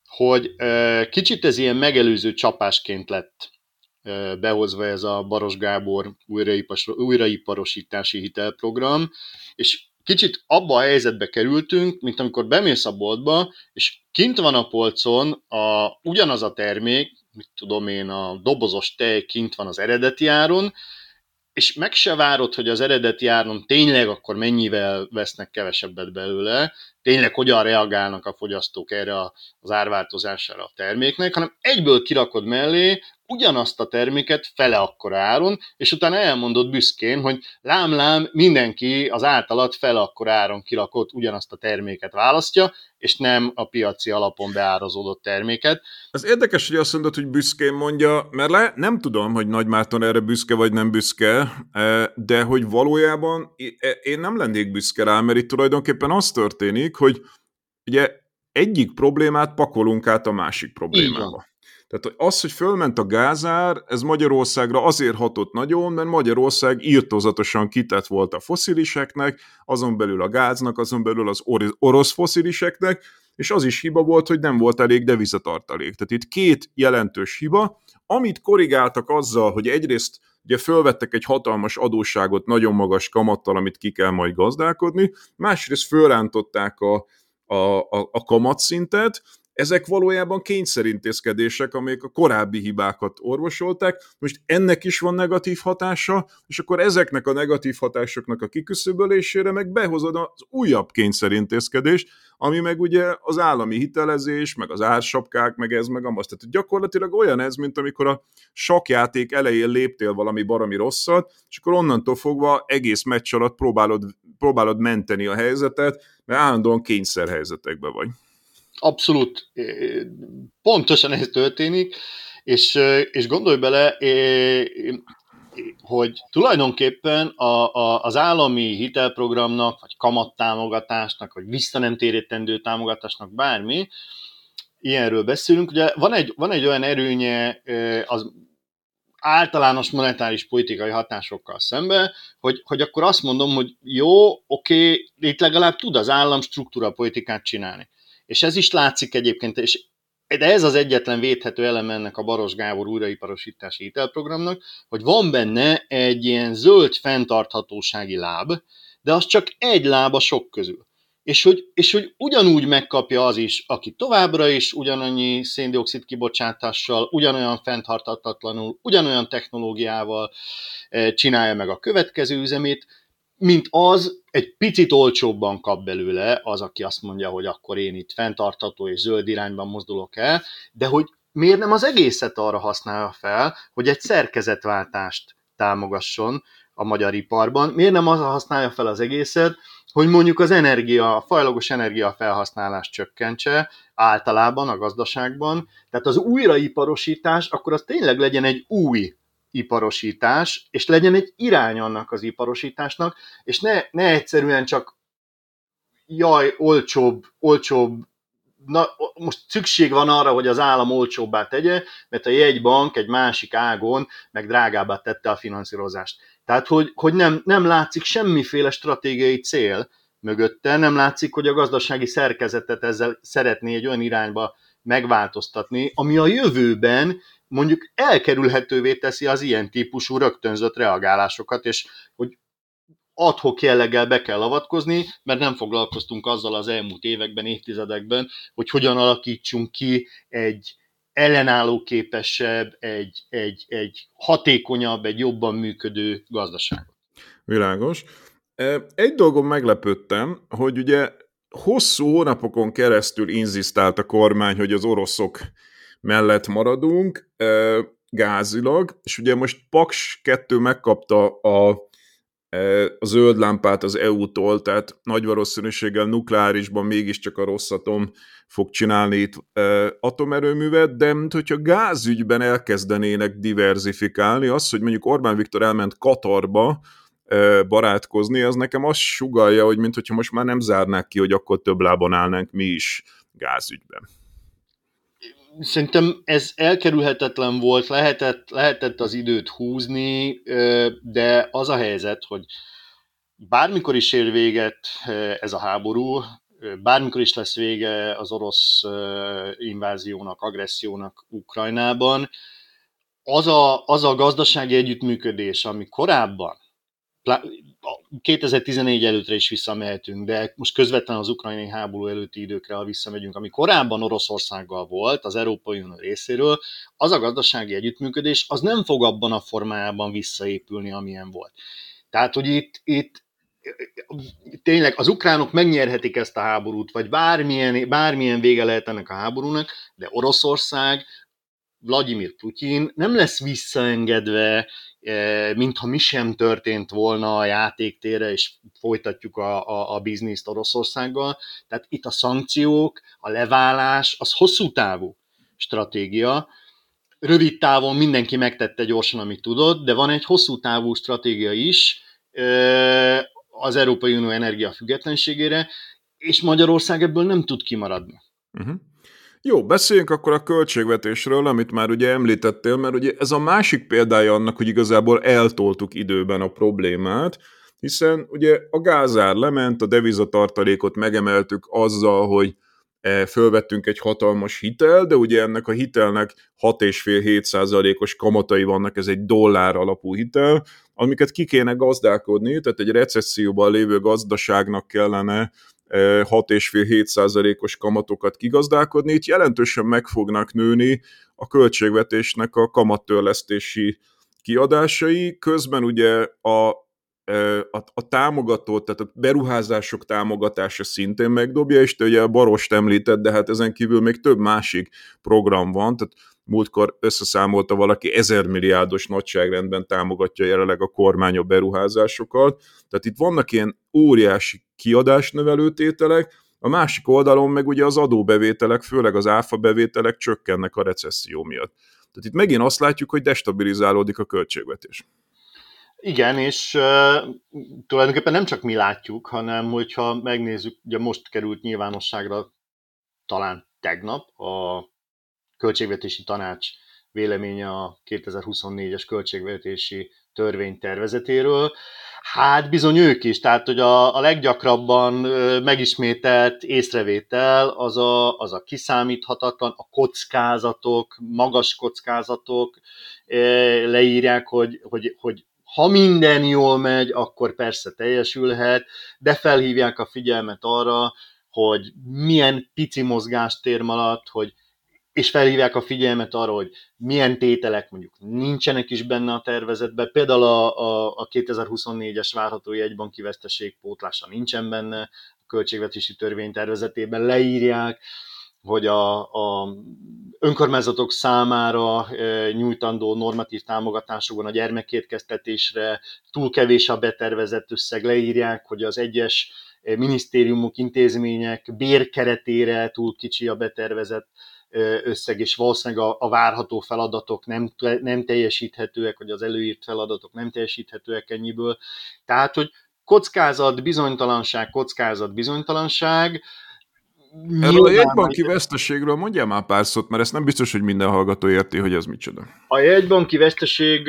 hogy kicsit ez ilyen megelőző csapásként lett behozva ez a Baros Gábor újraiparosítási hitelprogram, és kicsit abba a helyzetbe kerültünk, mint amikor bemész a boltba, és kint van a polcon a, ugyanaz a termék, mit tudom én, a dobozos tej kint van az eredeti áron, és meg se várod, hogy az eredeti áron tényleg akkor mennyivel vesznek kevesebbet belőle, tényleg hogyan reagálnak a fogyasztók erre az árváltozására a terméknek, hanem egyből kirakod mellé ugyanazt a terméket fele akkora áron, és utána elmondod büszkén, hogy lám-lám, mindenki az általad fele akkora áron kirakott ugyanazt a terméket választja, és nem a piaci alapon beárazódott terméket. Az érdekes, hogy azt mondod, hogy büszkén mondja, mert le, nem tudom, hogy Nagy Márton erre büszke vagy nem büszke, de hogy valójában én nem lennék büszke rá, mert itt tulajdonképpen az történik, hogy ugye egyik problémát pakolunk át a másik problémába. Tehát az, hogy fölment a gázár, ez Magyarországra azért hatott nagyon, mert Magyarország irtózatosan kitett volt a fosziliseknek, azon belül a gáznak, azon belül az or- orosz fosziliseknek, és az is hiba volt, hogy nem volt elég devizatartalék. Tehát itt két jelentős hiba, amit korrigáltak azzal, hogy egyrészt ugye fölvettek egy hatalmas adósságot nagyon magas kamattal, amit ki kell majd gazdálkodni, másrészt fölrántották a, a, a, a kamatszintet. Ezek valójában kényszerintézkedések, amelyek a korábbi hibákat orvosolták, most ennek is van negatív hatása, és akkor ezeknek a negatív hatásoknak a kiküszöbölésére meg behozod az újabb kényszerintézkedést, ami meg ugye az állami hitelezés, meg az ársapkák, meg ez, meg amaz. Tehát gyakorlatilag olyan ez, mint amikor a sakjáték elején léptél valami baromi rosszat, és akkor onnantól fogva egész meccs alatt próbálod, próbálod menteni a helyzetet, mert állandóan kényszerhelyzetekben vagy. Abszolút, pontosan ez történik, és, és gondolj bele, hogy tulajdonképpen a, a, az állami hitelprogramnak, vagy kamattámogatásnak, vagy visszanemtérítendő támogatásnak, bármi, ilyenről beszélünk. Ugye van egy, van egy olyan erőnye az általános monetáris politikai hatásokkal szemben, hogy, hogy akkor azt mondom, hogy jó, oké, itt legalább tud az állam struktúrapolitikát csinálni. És ez is látszik egyébként, és de ez az egyetlen védhető elem ennek a Baros Gábor újraiparosítási hitelprogramnak, hogy van benne egy ilyen zöld fenntarthatósági láb, de az csak egy láb a sok közül. És hogy, és hogy ugyanúgy megkapja az is, aki továbbra is ugyanannyi széndioxid kibocsátással, ugyanolyan fenntarthatatlanul, ugyanolyan technológiával csinálja meg a következő üzemét, mint az egy picit olcsóbban kap belőle az, aki azt mondja, hogy akkor én itt fenntartható és zöld irányban mozdulok el, de hogy miért nem az egészet arra használja fel, hogy egy szerkezetváltást támogasson a magyar iparban, miért nem az használja fel az egészet, hogy mondjuk az energia, a fajlagos energiafelhasználást csökkentse általában a gazdaságban, tehát az újraiparosítás, akkor az tényleg legyen egy új iparosítás, és legyen egy irány annak az iparosításnak, és ne, ne egyszerűen csak jaj, olcsóbb, olcsóbb, na, most szükség van arra, hogy az állam olcsóbbá tegye, mert a jegybank egy másik ágon meg drágábbá tette a finanszírozást. Tehát, hogy, hogy nem, nem látszik semmiféle stratégiai cél mögötte, nem látszik, hogy a gazdasági szerkezetet ezzel szeretné egy olyan irányba megváltoztatni, ami a jövőben mondjuk elkerülhetővé teszi az ilyen típusú rögtönzött reagálásokat, és hogy ad hoc jelleggel be kell avatkozni, mert nem foglalkoztunk azzal az elmúlt években, évtizedekben, hogy hogyan alakítsunk ki egy ellenállóképesebb, egy, egy, egy hatékonyabb, egy jobban működő gazdaságot. Világos. Egy dolgon meglepődtem, hogy ugye hosszú hónapokon keresztül inzisztált a kormány, hogy az oroszok mellett maradunk gázilag, és ugye most Paks kettő megkapta a a zöld lámpát az é u-tól, tehát nagy valószínűséggel nukleárisban mégiscsak a Rosszatom fog csinálni itt atomerőművet, de mint hogyha gázügyben elkezdenének diverzifikálni, az, hogy mondjuk Orbán Viktor elment Katarba barátkozni, az nekem azt sugallja, hogy mint hogyha most már nem zárnák ki, hogy akkor több lábon állnánk mi is gázügyben. Szerintem ez elkerülhetetlen volt, lehetett, lehetett az időt húzni, de az a helyzet, hogy bármikor is ér véget ez a háború, bármikor is lesz vége az orosz inváziónak, agressziónak Ukrajnában, az a, az a gazdasági együttműködés, ami korábban, kétezer-tizennégy előttre is visszamehetünk, de most közvetlenül az ukrajnai háború előtti időkre, ha visszamegyünk, ami korábban Oroszországgal volt, az Európai Unió részéről, az a gazdasági együttműködés, az nem fog abban a formájában visszaépülni, amilyen volt. Tehát, hogy itt, itt tényleg az ukránok megnyerhetik ezt a háborút, vagy bármilyen, bármilyen vége lehet ennek a háborúnak, de Oroszország, Vladimir Putyin nem lesz visszaengedve, mintha mi sem történt volna a játéktérre, és folytatjuk a, a, a bizniszt Oroszországgal. Tehát itt a szankciók, a leválás, az hosszú távú stratégia. Rövid távon mindenki megtette gyorsan, amit tudott, de van egy hosszú távú stratégia is az Európai Unió energia függetlenségére, és Magyarország ebből nem tud kimaradni. Uh-huh. Jó, beszéljünk akkor a költségvetésről, amit már ugye említettél, mert ugye ez a másik példája annak, hogy igazából eltoltuk időben a problémát, hiszen ugye a gázár lement, a devizatartalékot megemeltük azzal, hogy fölvettünk egy hatalmas hitel, de ugye ennek a hitelnek hat egész öt tized-hét százalékos kamatai vannak, ez egy dollár alapú hitel, amiket ki kéne gazdálkodni, tehát egy recesszióban lévő gazdaságnak kellene hat egész öt tized-hét százalékos kamatokat kigazdálkodni, itt jelentősen meg fognak nőni a költségvetésnek a kamattörlesztési kiadásai, közben ugye a, a, a támogató, tehát a beruházások támogatása szintén megdobja, és te ugye a Barost említett, de hát ezen kívül még több másik program van, tehát múltkor összeszámolta valaki, ezer milliárdos nagyságrendben támogatja jelenleg a kormány a beruházásokat. Tehát itt vannak ilyen óriási kiadásnövelő tételek, a másik oldalon meg ugye az adóbevételek, főleg az áfa bevételek csökkennek a recesszió miatt. Tehát itt megint azt látjuk, hogy destabilizálódik a költségvetés. Igen, és uh, tulajdonképpen nem csak mi látjuk, hanem hogyha megnézzük, ugye most került nyilvánosságra talán tegnap a költségvetési tanács véleménye a kétezer-huszonnégyes költségvetési törvény tervezetéről. Hát bizony ők is, tehát hogy a, a leggyakrabban megismételt észrevétel az a, az a kiszámíthatatlan, a kockázatok, magas kockázatok, leírják, hogy, hogy, hogy ha minden jól megy, akkor persze teljesülhet, de felhívják a figyelmet arra, hogy milyen pici mozgástér maradt, hogy és felhívják a figyelmet arra, hogy milyen tételek mondjuk nincsenek is benne a tervezetben, például a, a, a kétezer-huszonnégyes várható jegybanki veszteség pótlása nincsen benne, a költségvetési törvény tervezetében leírják, hogy a, a önkormányzatok számára e, nyújtandó normatív támogatásokon a gyermekétkeztetésre túl kevés a betervezett összeg, leírják, hogy az egyes minisztériumok, intézmények bérkeretére túl kicsi a betervezett összeg, és valószínűleg a, a várható feladatok nem, nem teljesíthetőek, vagy az előírt feladatok nem teljesíthetőek ennyiből. Tehát, hogy kockázat, bizonytalanság, kockázat, bizonytalanság. Erről a jegybanki veszteségről mondjál már pár szót, mert ezt nem biztos, hogy minden hallgató érti, hogy ez micsoda. A jegybanki veszteség,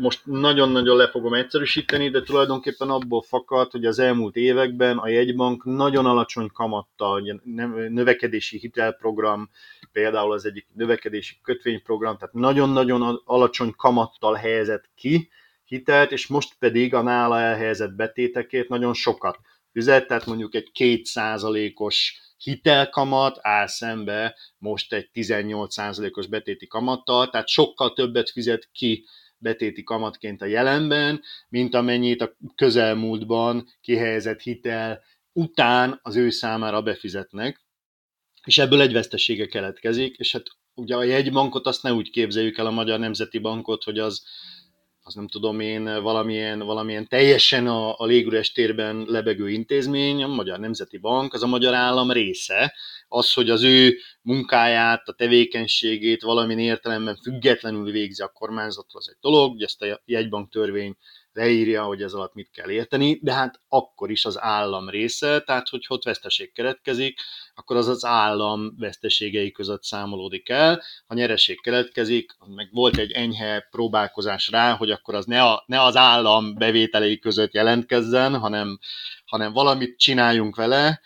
most nagyon-nagyon le fogom egyszerűsíteni, de tulajdonképpen abból fakad, hogy az elmúlt években a jegybank nagyon alacsony kamattal, növekedési hitelprogram, például az egyik növekedési kötvényprogram, tehát nagyon-nagyon alacsony kamattal helyezett ki hitelt, és most pedig a nála elhelyezett betétekért nagyon sokat fizet, tehát mondjuk egy két százalékos hitelkamat áll szembe most egy tizennyolc százalékos betéti kamattal, tehát sokkal többet fizet ki betéti kamatként a jelenben, mint amennyit a közelmúltban kihelyezett hitel után az ő számára befizetnek, és ebből egy vesztesége keletkezik, és hát ugye a jegybankot azt ne úgy képzeljük el, a Magyar Nemzeti Bankot, hogy az, az nem tudom én, valamilyen, valamilyen teljesen a, a légüres térben lebegő intézmény. A Magyar Nemzeti Bank az a magyar állam része. Az, hogy az ő munkáját, a tevékenységét valamilyen értelemben függetlenül végzi a kormányzattól, az egy dolog, ugye ezt a jegybank törvény leírja, hogy ez alatt mit kell érteni, de hát akkor is az állam része, tehát hogy ott veszteség keletkezik, akkor az az állam veszteségei között számolódik el, ha nyereség keletkezik, meg volt egy enyhe próbálkozás rá, hogy akkor az ne, a, ne az állam bevételei között jelentkezzen, hanem, hanem valamit csináljunk vele,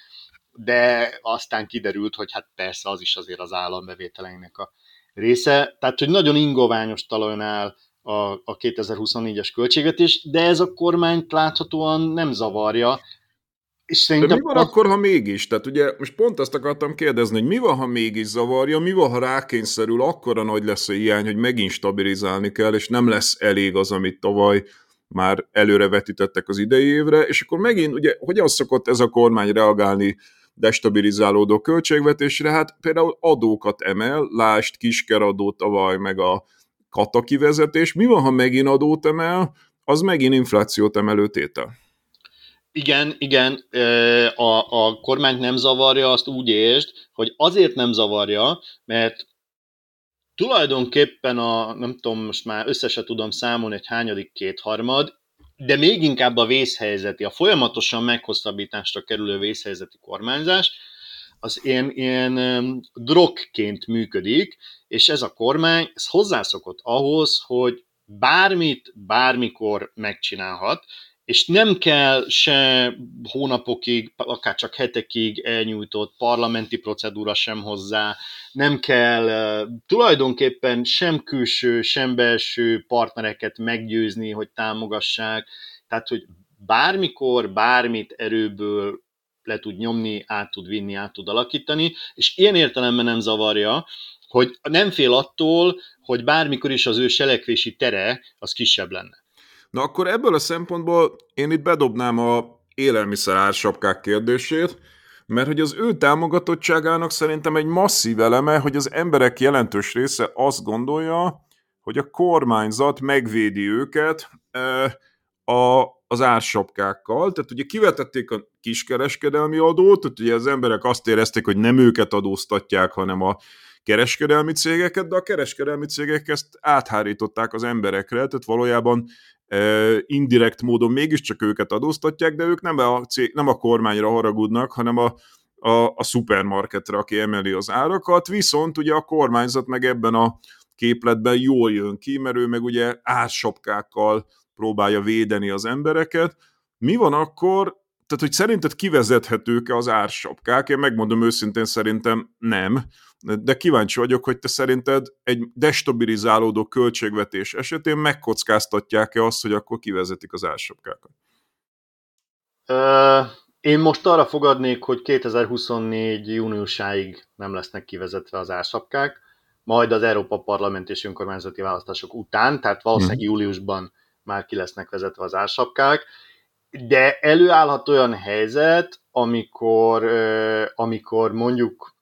de aztán kiderült, hogy hát persze az is azért az állam bevételeinek a része, tehát hogy nagyon ingoványos talajon áll a kétezer-huszonnégyes költségvetés, de ez a kormányt láthatóan nem zavarja. És szerintem... De mi van akkor, ha mégis? Tehát ugye most pont azt akartam kérdezni, hogy mi van, ha mégis zavarja, mi van, ha rákényszerül, akkora nagy lesz a hiány, hogy megint stabilizálni kell, és nem lesz elég az, amit tavaly már előre vetítettek az idei évre, és akkor megint, ugye, hogyan szokott ez a kormány reagálni destabilizálódó költségvetésre? Hát például adókat emel, lásd kiskeradó tavaly, meg a kata kivezetés. Mi van, ha megint adót emel, az megint inflációt emelő tétel? Igen, igen, a, a kormányt nem zavarja, azt úgy értsd, hogy azért nem zavarja, mert tulajdonképpen a, nem tudom, most már össze se tudom számolni, egy hányadik kétharmad, de még inkább a vészhelyzeti, a folyamatosan meghosszabbításra kerülő vészhelyzeti kormányzás, az ilyen, ilyen drogként működik, és ez a kormány ez hozzászokott ahhoz, hogy bármit, bármikor megcsinálhat, és nem kell se hónapokig, akár csak hetekig elnyújtott parlamenti procedúra sem hozzá, nem kell tulajdonképpen sem külső, sem belső partnereket meggyőzni, hogy támogassák, tehát hogy bármikor, bármit erőből le tud nyomni, át tud vinni, át tud alakítani, és ilyen értelemben nem zavarja, hogy nem fél attól, hogy bármikor is az ő selekvési tere az kisebb lenne. Na akkor ebből a szempontból én itt bedobnám a élelmiszer ársapkák kérdését, mert hogy az ő támogatottságának szerintem egy masszív eleme, hogy az emberek jelentős része azt gondolja, hogy a kormányzat megvédi őket a az ársapkákkal, tehát ugye kivetették a kiskereskedelmi adót, tehát ugye az emberek azt érezték, hogy nem őket adóztatják, hanem a kereskedelmi cégeket, de a kereskedelmi cégek ezt áthárították az emberekre, tehát valójában e, indirekt módon mégiscsak őket adóztatják, de ők nem a, cég, nem a kormányra haragudnak, hanem a, a, a szupermarketre, aki emeli az árakat, viszont ugye a kormányzat meg ebben a képletben jól jön ki, mert ő meg ugye ársapkákkal próbálja védeni az embereket. Mi van akkor, tehát hogy szerinted kivezethetők-e az ársapkák? Én megmondom őszintén, szerintem nem, de kíváncsi vagyok, hogy te szerinted egy destabilizálódó költségvetés esetén megkockáztatják-e azt, hogy akkor kivezetik az ársapkákat? Én most arra fogadnék, hogy kétezer-huszonnégy júniusáig nem lesznek kivezetve az ársapkák, majd az Európa Parlament és önkormányzati választások után, tehát valószínűleg júliusban már ki lesznek vezetve az ársapkák, de előállhat olyan helyzet, amikor, amikor mondjuk,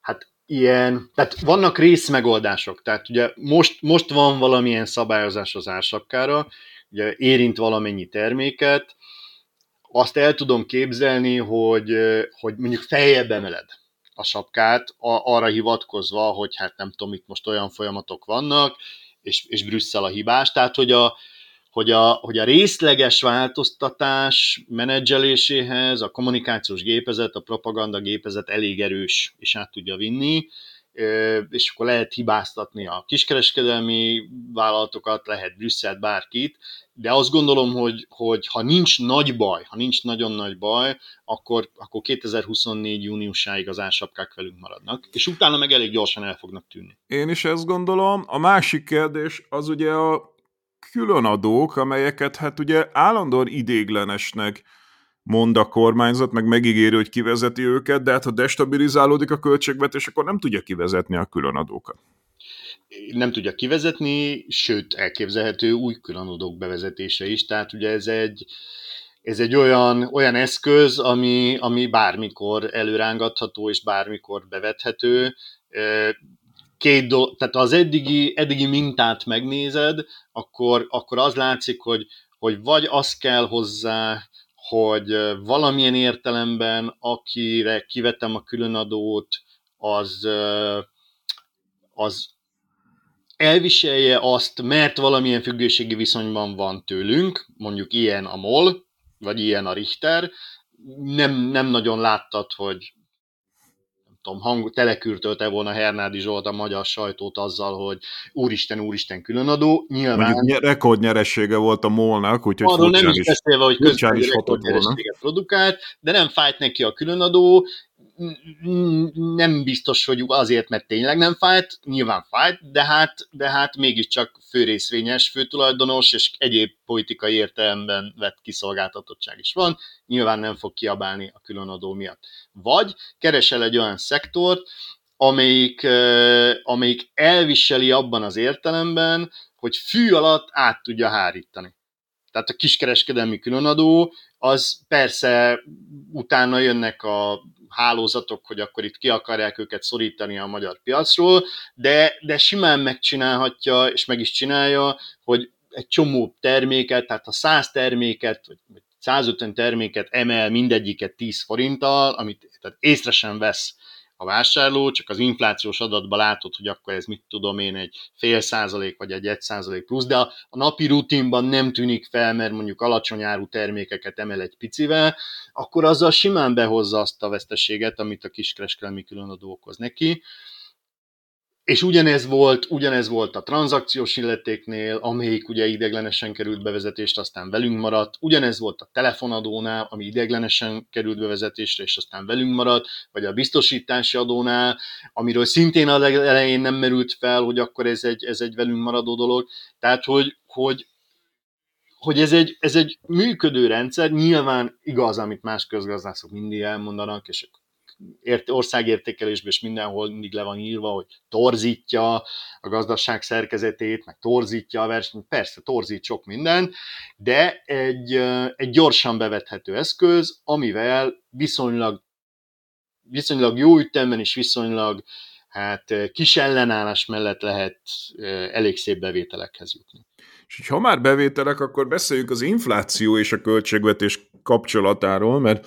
hát ilyen, tehát vannak részmegoldások, tehát ugye most, most van valamilyen szabályozás az ársapkára, ugye érint valamennyi terméket, azt el tudom képzelni, hogy, hogy mondjuk feljebb emeled a sapkát, arra hivatkozva, hogy hát nem tudom, itt most olyan folyamatok vannak, És, és Brüsszel a hibás, tehát hogy a, hogy, a, hogy a részleges változtatás menedzseléséhez a kommunikációs gépezet, a propaganda gépezet elég erős, és át tudja vinni, és akkor lehet hibáztatni a kiskereskedelmi vállalatokat, lehet Brüsszelt, bárkit, de azt gondolom, hogy, hogy ha nincs nagy baj, ha nincs nagyon nagy baj, akkor, akkor kétezer-huszonnégy júniusáig az ársapkák velünk maradnak, és utána meg elég gyorsan el fognak tűnni. Én is ezt gondolom. A másik kérdés az ugye a különadók, amelyeket hát ugye állandóan idéglenesnek mond a kormányzat, meg megígéri, hogy kivezeti őket, de hát ha destabilizálódik a költségvetés, akkor nem tudja kivezetni a különadókat. Nem tudja kivezetni, sőt, elképzelhető új különadók bevezetése is, tehát ugye ez egy, ez egy olyan, olyan eszköz, ami, ami bármikor előrángatható és bármikor bevethető. Két do- tehát az eddigi, eddigi mintát megnézed, akkor, akkor az látszik, hogy, hogy vagy az kell hozzá, hogy valamilyen értelemben, akire kivetem a különadót, az, az elviselje azt, mert valamilyen függőségi viszonyban van tőlünk, mondjuk ilyen a MOL, vagy ilyen a Richter. Nem, nem nagyon láttad, hogy nem tudom, hang, telekürtölte volna Hernádi Zsolt a magyar sajtót azzal, hogy úristen, úristen különadó. Nyilván... Mondjuk rekordnyeressége volt a MOL-nak, úgyhogy arról nem is beszélve, hogy közben rekordnyerességet produkált, de nem fájt neki a különadó. Nem biztos, hogy azért, mert tényleg nem fájt, nyilván fájt, de hát, de hát mégiscsak főrészvényes, főtulajdonos, és egyéb politikai értelemben vett kiszolgáltatottság is van, nyilván nem fog kiabálni a különadó miatt. Vagy keresel egy olyan szektort, amelyik, amelyik elviseli abban az értelemben, hogy fű alatt át tudja hárítani. Tehát a kiskereskedelmi különadó, az persze utána jönnek a hálózatok, hogy akkor itt ki akarják őket szorítani a magyar piacról, de, de simán megcsinálhatja, és meg is csinálja, hogy egy csomó terméket, tehát ha száz terméket, vagy százötven terméket emel mindegyiket tíz forinttal, amit tehát észre sem vesz a vásárló, csak az inflációs adatban látod, hogy akkor ez mit tudom én, egy fél százalék vagy egy egy százalék plusz, de a napi rutinban nem tűnik fel, mert mondjuk alacsony áru termékeket emel egy picivel, akkor azzal simán behozza azt a veszteséget, amit a kiskereskedelmi különadó okoz neki. És ugyanez volt, ugyanez volt a tranzakciós illetéknél, amelyik ugye ideiglenesen került bevezetést, aztán velünk maradt. Ugyanez volt a telefonadónál, ami ideiglenesen került bevezetésre, és aztán velünk maradt, vagy a biztosítási adónál, amiről szintén az elején nem merült fel, hogy akkor ez egy, ez egy velünk maradó dolog. Tehát, hogy, hogy, hogy ez, egy, ez egy működő rendszer, nyilván igaz, amit más közgazdászok mindig elmondanak, és országértékelésben is mindenhol mindig le van írva, hogy torzítja a gazdaság szerkezetét, meg torzítja a versenyt, persze torzít sok minden, de egy, egy gyorsan bevethető eszköz, amivel viszonylag, viszonylag jó ütemben és viszonylag hát, kis ellenállás mellett lehet elég szép bevételekhez jutni. És ha már bevételek, akkor beszéljünk az infláció és a költségvetés kapcsolatáról, mert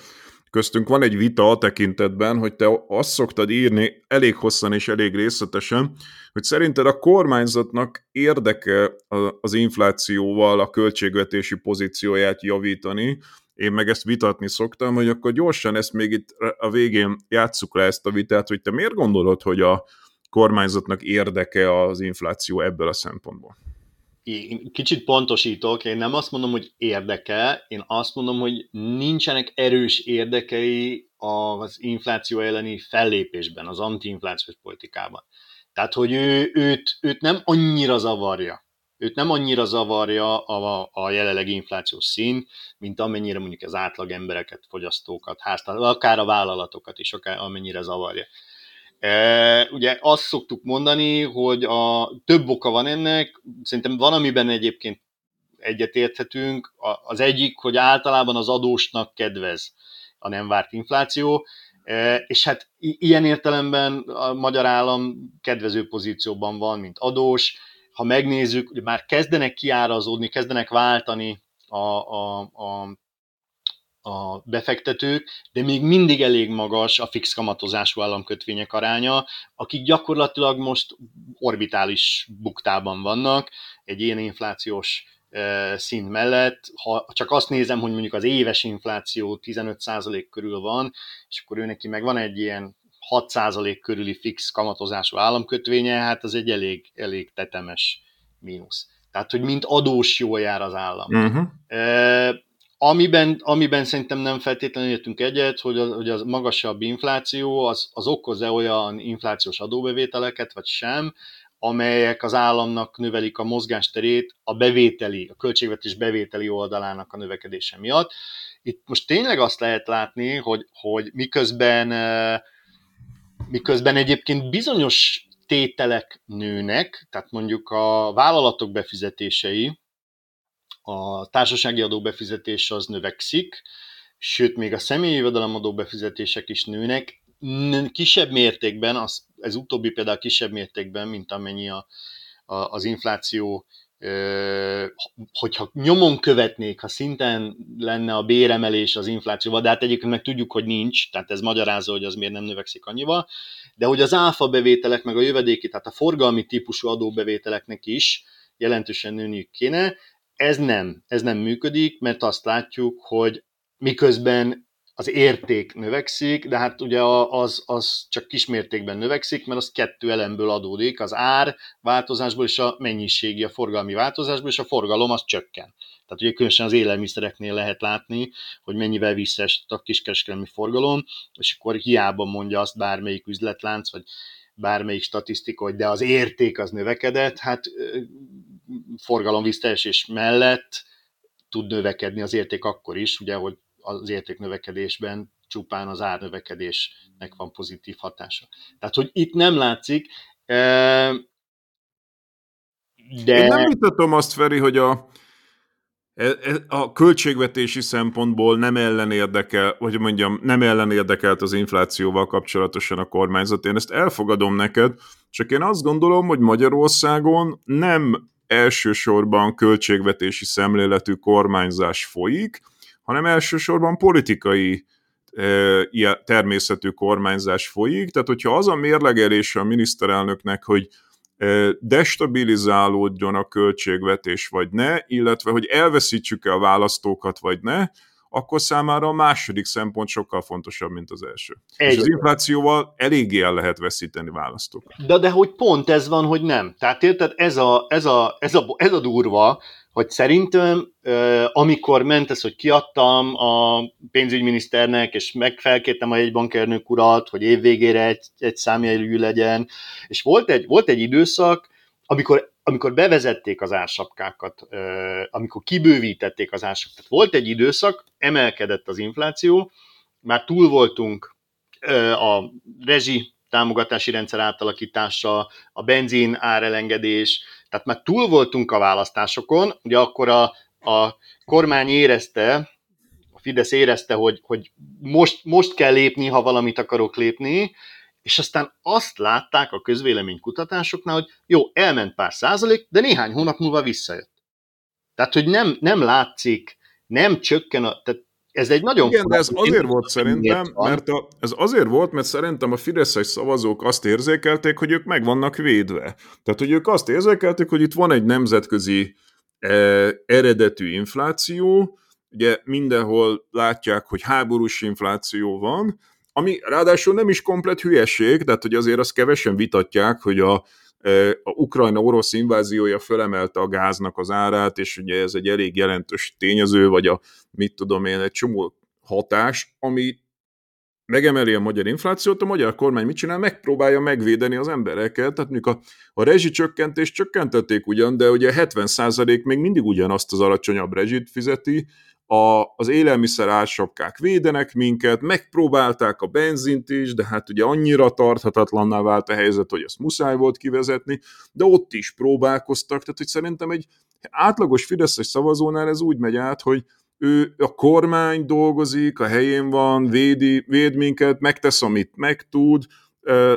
köztünk van egy vita a tekintetben, hogy te azt szoktad írni elég hosszan és elég részletesen, hogy szerinted a kormányzatnak érdeke az inflációval a költségvetési pozícióját javítani. Én meg ezt vitatni szoktam, hogy akkor gyorsan ezt még itt a végén játsszuk le ezt a vitát, hogy te miért gondolod, hogy a kormányzatnak érdeke az infláció ebből a szempontból? Én kicsit pontosítok, én nem azt mondom, hogy érdeke, én azt mondom, hogy nincsenek erős érdekei az infláció elleni fellépésben, az antiinflációs politikában. Tehát, hogy ő, őt, őt nem annyira zavarja, őt nem annyira zavarja a, a jelenlegi inflációs szint, mint amennyire mondjuk az átlag embereket, fogyasztókat, háztartásokat, akár a vállalatokat is, akár amennyire zavarja. E, ugye azt szoktuk mondani, hogy a több oka van ennek, szerintem van, amiben egyébként egyetérthetünk, az egyik, hogy általában az adósnak kedvez a nem várt infláció, e, és hát ilyen értelemben a magyar állam kedvező pozícióban van, mint adós. Ha megnézzük, ugye már kezdenek kiárazódni, kezdenek váltani a, a, a a befektetők, de még mindig elég magas a fix kamatozású államkötvények aránya, akik gyakorlatilag most orbitális buktában vannak egy ilyen inflációs e, szint mellett. Ha csak azt nézem, hogy mondjuk az éves infláció tizenöt százalék körül van, és akkor ő neki meg van egy ilyen hat százalék körüli fix kamatozású államkötvénye, hát az egy elég, elég tetemes mínusz. Tehát, hogy mint adós jól jár az állam. Uh-huh. E, Amiben, amiben szerintem nem feltétlenül értünk egyet, hogy az, hogy az magasabb infláció, az, az okoz-e olyan inflációs adóbevételeket, vagy sem, amelyek az államnak növelik a mozgásterét a bevételi, a költségvetés bevételi oldalának a növekedése miatt. Itt most tényleg azt lehet látni, hogy, hogy miközben, miközben egyébként bizonyos tételek nőnek, tehát mondjuk a vállalatok befizetései, a társasági adóbefizetés az növekszik, sőt, még a személyi jövedelemadó befizetések is nőnek, kisebb mértékben, az, ez utóbbi például kisebb mértékben, mint amennyi a, a, az infláció, hogyha nyomon követnék, ha szinten lenne a béremelés az inflációval, de hát egyébként meg tudjuk, hogy nincs, tehát ez magyarázza, hogy az miért nem növekszik annyival, de hogy az áfa bevételek, meg a jövedéki, tehát a forgalmi típusú adóbevételeknek is jelentősen nőniük kéne, ez nem, ez nem működik, mert azt látjuk, hogy miközben az érték növekszik, de hát ugye az, az csak kismértékben növekszik, mert az kettő elemből adódik, az ár változásból és a mennyiségi, a forgalmi változásból, és a forgalom az csökken. Tehát ugye különösen az élelmiszereknél lehet látni, hogy mennyivel visszaesett a kiskereskedelmi forgalom, és akkor hiába mondja azt bármelyik üzletlánc, vagy bármelyik statisztika, hogy de az érték az növekedett, hát forgalom visszaesés mellett tud növekedni az érték akkor is, ugye, hogy az értéknövekedésben csupán az árnövekedésnek van pozitív hatása. Tehát, hogy itt nem látszik, de... Én nem vitatom azt, Feri, hogy a, a költségvetési szempontból nem ellenérdekel, vagy mondjam, nem ellenérdekelt az inflációval kapcsolatosan a kormányzat. Én ezt elfogadom neked, csak én azt gondolom, hogy Magyarországon nem elsősorban költségvetési szemléletű kormányzás folyik, hanem elsősorban politikai e, természetű kormányzás folyik. Tehát, hogyha az a mérlegelése a miniszterelnöknek, hogy e, destabilizálódjon a költségvetés, vagy ne, illetve, hogy elveszítsük-e a választókat, vagy ne, akkor számára a második szempont sokkal fontosabb, mint az első. Egy. És az inflációval eléggé el lehet veszíteni választókat. De, de hogy pont ez van, hogy nem. Tehát érted, ez a, ez a, ez a, ez a durva, hogy szerintem, amikor ment ez, hogy kiadtam a pénzügyminiszternek, és megfelkértem a jegybankelnök urat, hogy évvégére egy, egy számjegyű legyen, és volt egy, volt egy időszak, amikor, amikor bevezették az ársapkákat, amikor kibővítették az ársapkákat. Volt egy időszak, emelkedett az infláció, már túl voltunk a rezsi támogatási rendszer átalakítása, a benzin árelengedés, tehát már túl voltunk a választásokon, ugye akkor a, a kormány érezte, a Fidesz érezte, hogy, hogy most, most kell lépni, ha valamit akarok lépni, és aztán azt látták a közvéleménykutatásoknál, hogy jó, elment pár százalék, de néhány hónap múlva visszajött. Tehát, hogy nem, nem látszik, nem csökken a... Tehát ez egy nagyon igen, de ez azért volt szerintem, mert a, ez azért volt, mert szerintem a fideszes szavazók azt érzékelték, hogy ők meg vannak védve. Tehát, hogy ők azt érzékelték, hogy itt van egy nemzetközi eh, eredetű infláció, ugye mindenhol látják, hogy háborús infláció van, ami ráadásul nem is komplet hülyeség, tehát hogy azért azt kevesen vitatják, hogy a A Ukrajna-orosz inváziója fölemelte a gáznak az árát, és ugye ez egy elég jelentős tényező, vagy a mit tudom én, egy csomó hatás, ami megemeli a magyar inflációt, a magyar kormány mit csinál? Megpróbálja megvédeni az embereket, tehát mondjuk a, a rezsicsökkentést csökkentették ugyan, de ugye hetven százalék még mindig ugyanazt az alacsonyabb rezsit fizeti, a, az élelmiszer ársapkák védenek minket, megpróbálták a benzint is, de hát ugye annyira tarthatatlanná vált a helyzet, hogy ezt muszáj volt kivezetni, de ott is próbálkoztak, tehát hogy szerintem egy átlagos fideszes szavazónál ez úgy megy át, hogy ő a kormány dolgozik, a helyén van, védi, véd minket, megtesz, amit meg tud,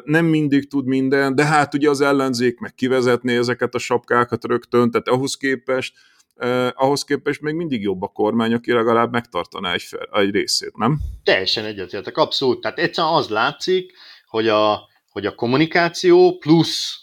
nem mindig tud minden, de hát ugye az ellenzék meg kivezetné ezeket a sapkákat rögtön, tehát ahhoz képest, Eh, ahhoz képest még mindig jobb a kormány, aki legalább megtartaná egy, fel, egy részét, nem? Teljesen egyetértek, abszolút. Tehát egyszerűen az látszik, hogy a, hogy a kommunikáció plusz,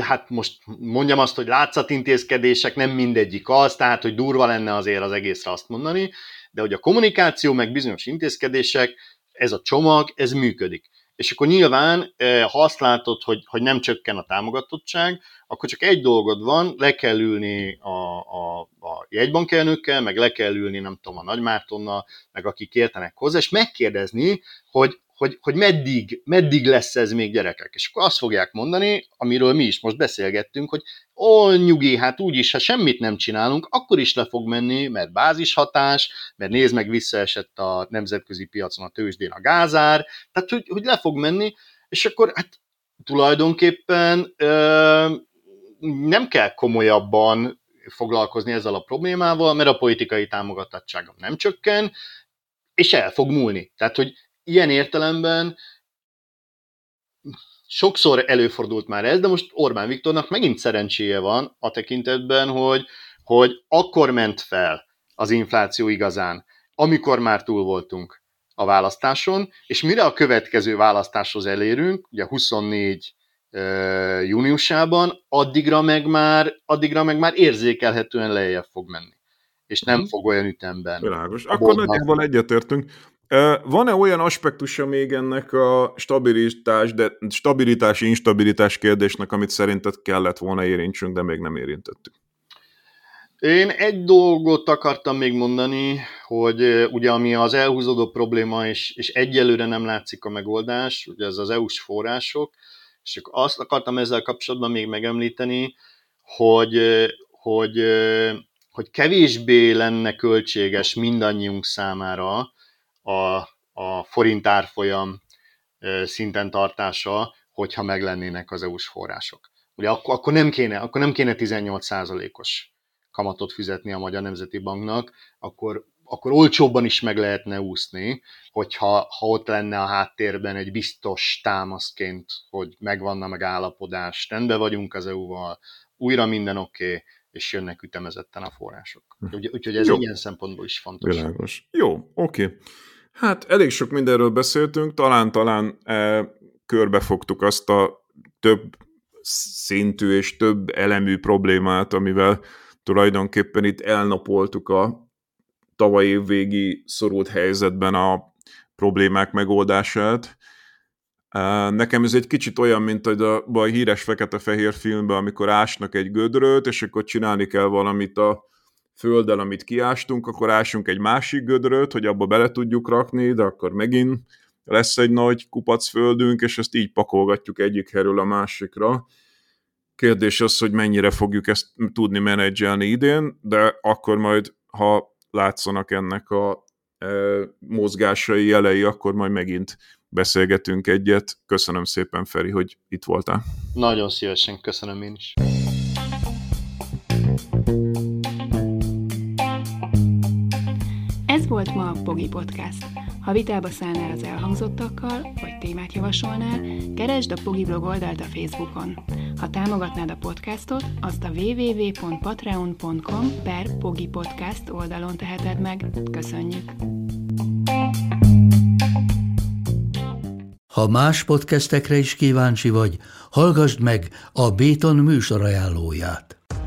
hát most mondjam azt, hogy látszatintézkedések, nem mindegyik az, tehát hogy durva lenne azért az egészre azt mondani, de hogy a kommunikáció meg bizonyos intézkedések, ez a csomag, ez működik. És akkor nyilván, ha azt látod, hogy, hogy nem csökken a támogatottság, akkor csak egy dolgod van, le kell ülni a, a, a jegybankelnökkel, meg le kell ülni, nem tudom, a Nagy Mártonnal, meg akik értenek hozzá, és megkérdezni, hogy, hogy, hogy meddig, meddig lesz ez még, gyerekek. És akkor azt fogják mondani, amiről mi is most beszélgettünk, hogy ó, nyugi, hát úgyis, ha semmit nem csinálunk, akkor is le fog menni, mert bázishatás, mert nézd meg, visszaesett a nemzetközi piacon a tőzsdén a gázár, tehát hogy, hogy le fog menni, és akkor hát tulajdonképpen... Ö, nem kell komolyabban foglalkozni ezzel a problémával, mert a politikai támogatottságom nem csökken, és el fog múlni. Tehát, hogy ilyen értelemben sokszor előfordult már ez, de most Orbán Viktornak megint szerencséje van a tekintetben, hogy, hogy akkor ment fel az infláció igazán, amikor már túl voltunk a választáson, és mire a következő választáshoz elérünk, ugye huszonnégy júniusában, addigra meg már, addigra meg már érzékelhetően lejjebb fog menni. És nem hmm. fog olyan ütemben. Világos. Akkor nagyjából egyetértünk. Van-e olyan aspektusa még ennek a stabilitás, de stabilitási, instabilitás kérdésnek, amit szerinted kellett volna érintsünk, de még nem érintettük? Én egy dolgot akartam még mondani, hogy ugye ami az elhúzódó probléma, és, és egyelőre nem látszik a megoldás, ugye ez az é u-s források, és azt akartam ezzel kapcsolatban még megemlíteni, hogy, hogy, hogy kevésbé lenne költséges mindannyiunk számára a, a forint árfolyam szinten tartása, hogyha meglennének az é u-s források. Ugye akkor, akkor, nem kéne, akkor nem kéne tizennyolc százalékos kamatot fizetni a Magyar Nemzeti Banknak, akkor, akkor olcsóbban is meg lehetne úszni, hogyha ha ott lenne a háttérben egy biztos támaszként, hogy megvan a megállapodás, rendben vagyunk az é u-val, újra minden oké, okay, és jönnek ütemezetten a források. Úgy, úgyhogy ez Jó. ilyen szempontból is fontos. Világos. Jó, oké. Okay. Hát elég sok mindenről beszéltünk, talán-talán e, körbefogtuk azt a több szintű és több elemű problémát, amivel tulajdonképpen itt elnapoltuk a tavalyi évvégi szorult helyzetben a problémák megoldását. Nekem ez egy kicsit olyan, mint a, a híres fekete-fehér filmben, amikor ásnak egy gödröt, és akkor csinálni kell valamit a földdel, amit kiástunk, akkor ásunk egy másik gödröt, hogy abba bele tudjuk rakni, de akkor megint lesz egy nagy kupac földünk, és ezt így pakolgatjuk egyik helyről a másikra. Kérdés az, hogy mennyire fogjuk ezt tudni menedzselni idén, de akkor majd, ha látszanak ennek a e, mozgásai jelei, akkor majd megint beszélgetünk egyet. Köszönöm szépen, Feri, hogy itt voltál. Nagyon szívesen, köszönöm én is. Ez volt ma a Pogi Podcast. Ha vitába szállnál az elhangzottakkal, vagy témát javasolnál, keresd a Pogi blog oldalt a Facebookon. Ha támogatnád a podcastot, azt a www.patreon.com per Pogi Podcast oldalon teheted meg. Köszönjük! Ha más podcastekre is kíváncsi vagy, hallgasd meg a Beton műsor ajánlóját.